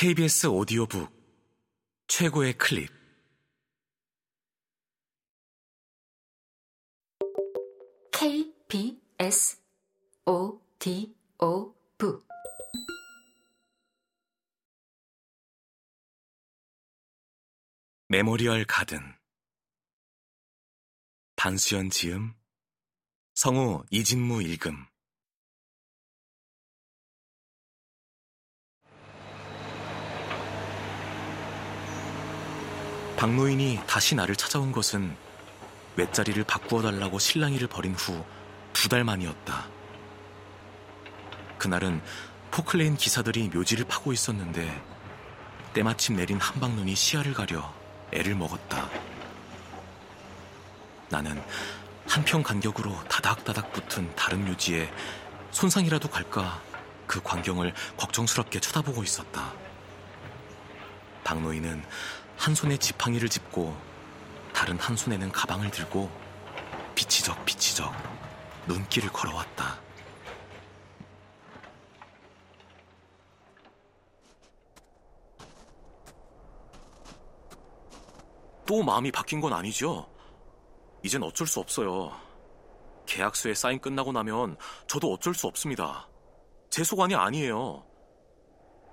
KBS 오디오북 최고의 클립. KBS 오디오북 메모리얼 가든 반수현 지음, 성우 이진무 읽음. 박노인이 다시 나를 찾아온 것은 외짜리를 바꾸어 달라고 실랑이를 벌인 후 2달 만이었다. 그날은 포클레인 기사들이 묘지를 파고 있었는데 때마침 내린 한방눈이 시야를 가려 애를 먹었다. 나는 한평 간격으로 다닥다닥 붙은 다른 묘지에 손상이라도 갈까 그 광경을 걱정스럽게 쳐다보고 있었다. 박노인은 한 손에 지팡이를 짚고 다른 한 손에는 가방을 들고 비치적비치적 눈길을 걸어왔다. 또 마음이 바뀐 건 아니죠? 이젠 어쩔 수 없어요. 계약서에 사인 끝나고 나면 저도 어쩔 수 없습니다. 제 소관이 아니에요.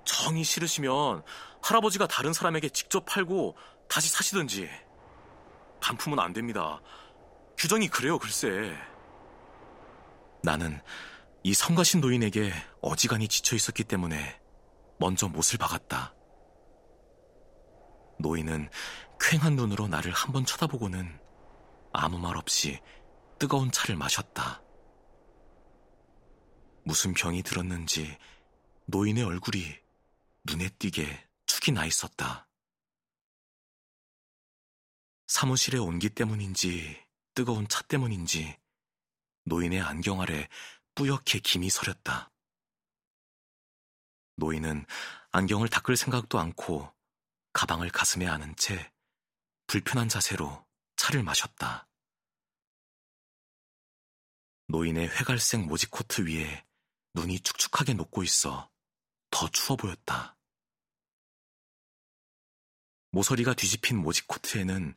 정이 싫으시면 할아버지가 다른 사람에게 직접 팔고 다시 사시든지. 반품은 안 됩니다. 규정이 그래요, 글쎄. 나는 이 성가신 노인에게 어지간히 지쳐 있었기 때문에 먼저 못을 박았다. 노인은 퀭한 눈으로 나를 한번 쳐다보고는 아무 말 없이 뜨거운 차를 마셨다. 무슨 병이 들었는지 노인의 얼굴이 눈에 띄게 축이 나 있었다. 사무실의 온기 때문인지 뜨거운 차 때문인지 노인의 안경 아래 뿌옇게 김이 서렸다. 노인은 안경을 닦을 생각도 않고 가방을 가슴에 안은 채 불편한 자세로 차를 마셨다. 노인의 회갈색 모지코트 위에 눈이 축축하게 녹고 있어 더 추워 보였다. 모서리가 뒤집힌 모지코트에는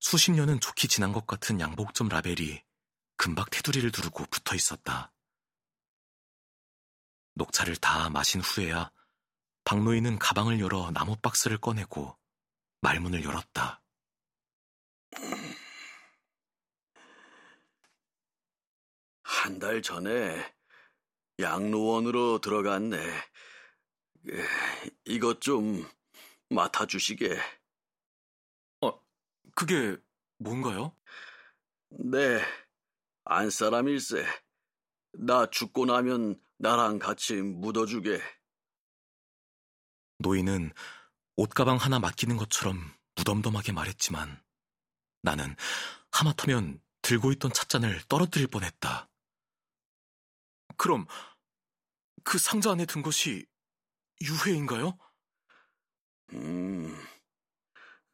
수십 년은 좋게 지난 것 같은 양복점 라벨이 금박 테두리를 두르고 붙어 있었다. 녹차를 다 마신 후에야 박노인은 가방을 열어 나무 박스를 꺼내고 말문을 열었다. 한 달 전에 양로원으로 들어갔네. 이것 좀 맡아주시게. 그게 뭔가요? 네, 안사람일세. 나 죽고 나면 나랑 같이 묻어주게. 노인은 옷가방 하나 맡기는 것처럼 무덤덤하게 말했지만 나는 하마터면 들고 있던 찻잔을 떨어뜨릴 뻔했다. 그럼 그 상자 안에 든 것이 유해인가요?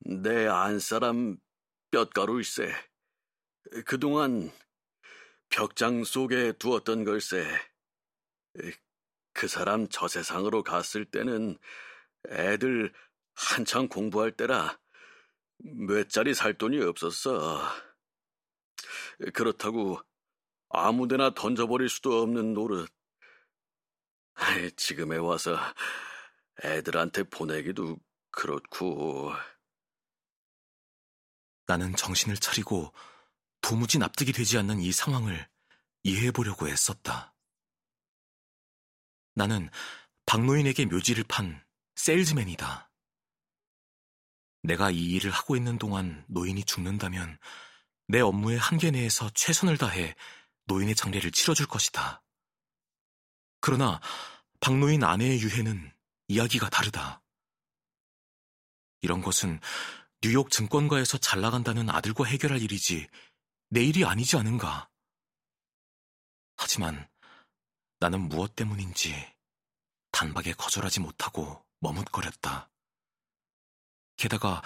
내 안사람 뼛가루일세. 그동안 벽장 속에 두었던 걸세. 그 사람 저 세상으로 갔을 때는 애들 한창 공부할 때라 몇 짜리 살 돈이 없었어. 그렇다고 아무데나 던져버릴 수도 없는 노릇. 지금에 와서 애들한테 보내기도 그렇고. 나는 정신을 차리고 도무지 납득이 되지 않는 이 상황을 이해해보려고 애썼다. 나는 박노인에게 묘지를 판 세일즈맨이다. 내가 이 일을 하고 있는 동안 노인이 죽는다면 내 업무의 한계 내에서 최선을 다해 노인의 장례를 치러줄 것이다. 그러나 박노인 아내의 유해는 이야기가 다르다. 이런 것은 뉴욕 증권가에서 잘 나간다는 아들과 해결할 일이지 내 일이 아니지 않은가. 하지만 나는 무엇 때문인지 단박에 거절하지 못하고 머뭇거렸다. 게다가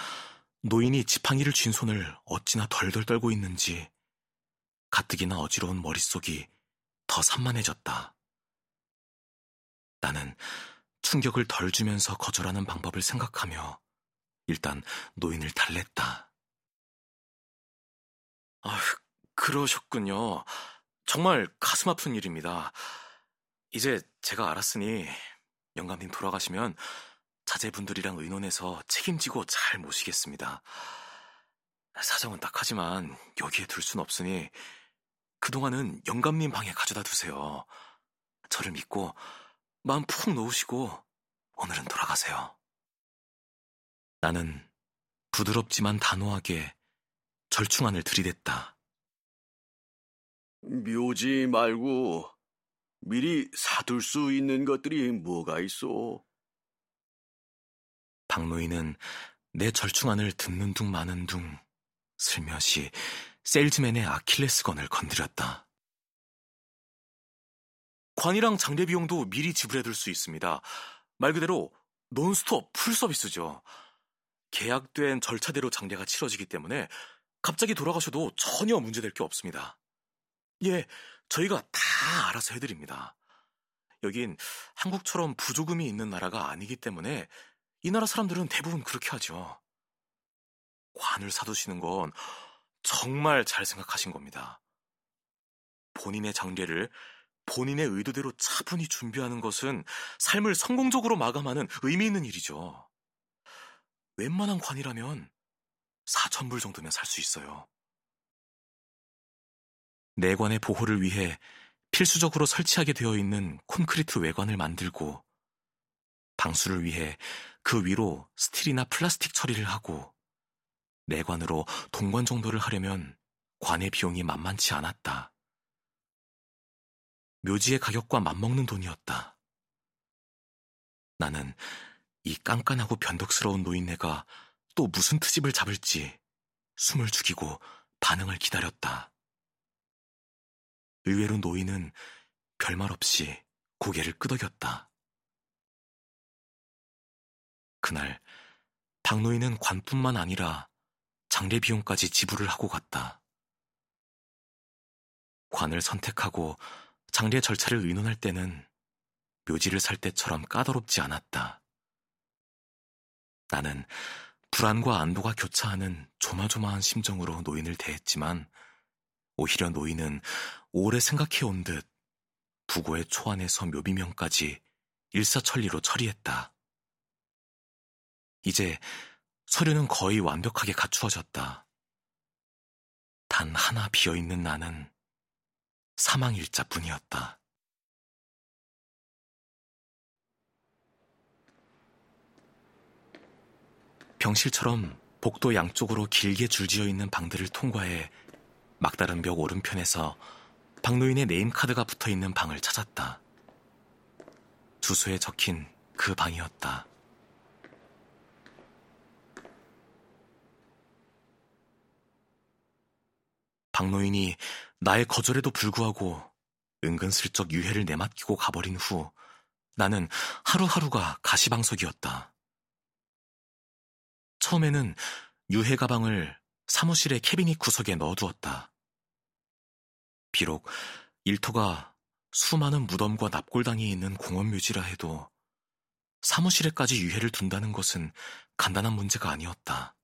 노인이 지팡이를 쥔 손을 어찌나 덜덜 떨고 있는지 가뜩이나 어지러운 머릿속이 더 산만해졌다. 나는 충격을 덜 주면서 거절하는 방법을 생각하며 일단 노인을 달랬다. 아휴, 그러셨군요. 정말 가슴 아픈 일입니다. 이제 제가 알았으니 영감님 돌아가시면 자제분들이랑 의논해서 책임지고 잘 모시겠습니다. 사정은 딱하지만 여기에 둘 순 없으니 그동안은 영감님 방에 가져다 두세요. 저를 믿고 마음 푹 놓으시고 오늘은 돌아가세요. 나는 부드럽지만 단호하게 절충안을 들이댔다. 묘지 말고 미리 사둘 수 있는 것들이 뭐가 있어? 박노인은 내 절충안을 듣는 둥 마는 둥 슬며시 세일즈맨의 아킬레스건을 건드렸다. 관이랑 장례 비용도 미리 지불해둘 수 있습니다. 말 그대로 논스톱 풀서비스죠. 계약된 절차대로 장례가 치러지기 때문에 갑자기 돌아가셔도 전혀 문제될 게 없습니다. 예, 저희가 다 알아서 해드립니다. 여긴 한국처럼 부조금이 있는 나라가 아니기 때문에 이 나라 사람들은 대부분 그렇게 하죠. 관을 사두시는 건 정말 잘 생각하신 겁니다. 본인의 장례를 본인의 의도대로 차분히 준비하는 것은 삶을 성공적으로 마감하는 의미 있는 일이죠. 웬만한 관이라면 4,000불 정도면 살 수 있어요. 내관의 보호를 위해 필수적으로 설치하게 되어 있는 콘크리트 외관을 만들고 방수를 위해 그 위로 스틸이나 플라스틱 처리를 하고 내관으로 동관 정도를 하려면 관의 비용이 만만치 않았다. 묘지의 가격과 맞먹는 돈이었다. 나는 이 깐깐하고 변덕스러운 노인네가 또 무슨 트집을 잡을지 숨을 죽이고 반응을 기다렸다. 의외로 노인은 별말 없이 고개를 끄덕였다. 그날 박노인은 관뿐만 아니라 장례 비용까지 지불을 하고 갔다. 관을 선택하고 장례 절차를 의논할 때는 묘지를 살 때처럼 까다롭지 않았다. 나는 불안과 안도가 교차하는 조마조마한 심정으로 노인을 대했지만 오히려 노인은 오래 생각해온 듯 부고의 초안에서 묘비명까지 일사천리로 처리했다. 이제 서류는 거의 완벽하게 갖추어졌다. 단 하나 비어있는 나는 사망일자뿐이었다. 병실처럼 복도 양쪽으로 길게 줄지어 있는 방들을 통과해 막다른 벽 오른편에서 박노인의 네임카드가 붙어있는 방을 찾았다. 주소에 적힌 그 방이었다. 박노인이 나의 거절에도 불구하고 은근슬쩍 유해를 내맡기고 가버린 후 나는 하루하루가 가시방석이었다. 처음에는 유해 가방을 사무실의 캐비닛 구석에 넣어두었다. 비록 일터가 수많은 무덤과 납골당이 있는 공원묘지라 해도 사무실에까지 유해를 둔다는 것은 간단한 문제가 아니었다.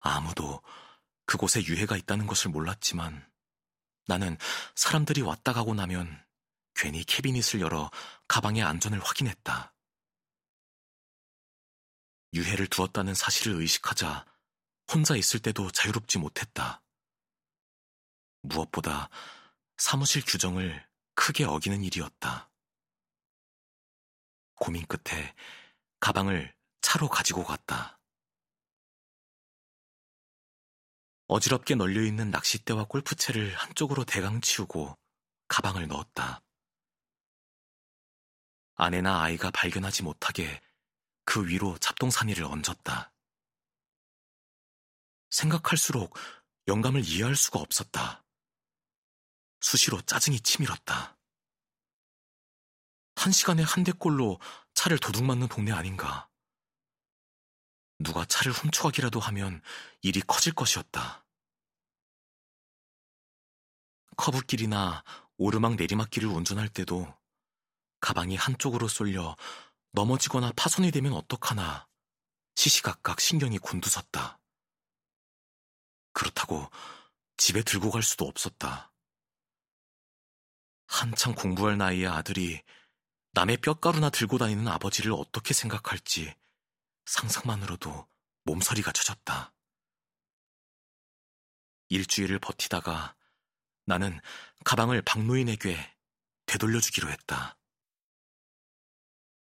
아무도 그곳에 유해가 있다는 것을 몰랐지만 나는 사람들이 왔다 가고 나면 괜히 캐비닛을 열어 가방의 안전을 확인했다. 유해를 두었다는 사실을 의식하자 혼자 있을 때도 자유롭지 못했다. 무엇보다 사무실 규정을 크게 어기는 일이었다. 고민 끝에 가방을 차로 가지고 갔다. 어지럽게 널려있는 낚싯대와 골프채를 한쪽으로 대강 치우고 가방을 넣었다. 아내나 아이가 발견하지 못하게 그 위로 잡동사니를 얹었다. 생각할수록 영감을 이해할 수가 없었다. 수시로 짜증이 치밀었다. 1시간에 한 대꼴로 차를 도둑맞는 동네 아닌가. 누가 차를 훔쳐가기라도 하면 일이 커질 것이었다. 커브길이나 오르막 내리막길을 운전할 때도 가방이 한쪽으로 쏠려 넘어지거나 파손이 되면 어떡하나 시시각각 신경이 곤두섰다. 그렇다고 집에 들고 갈 수도 없었다. 한창 공부할 나이의 아들이 남의 뼈가루나 들고 다니는 아버지를 어떻게 생각할지 상상만으로도 몸서리가 쳐졌다. 일주일을 버티다가 나는 가방을 박노인에게 되돌려주기로 했다.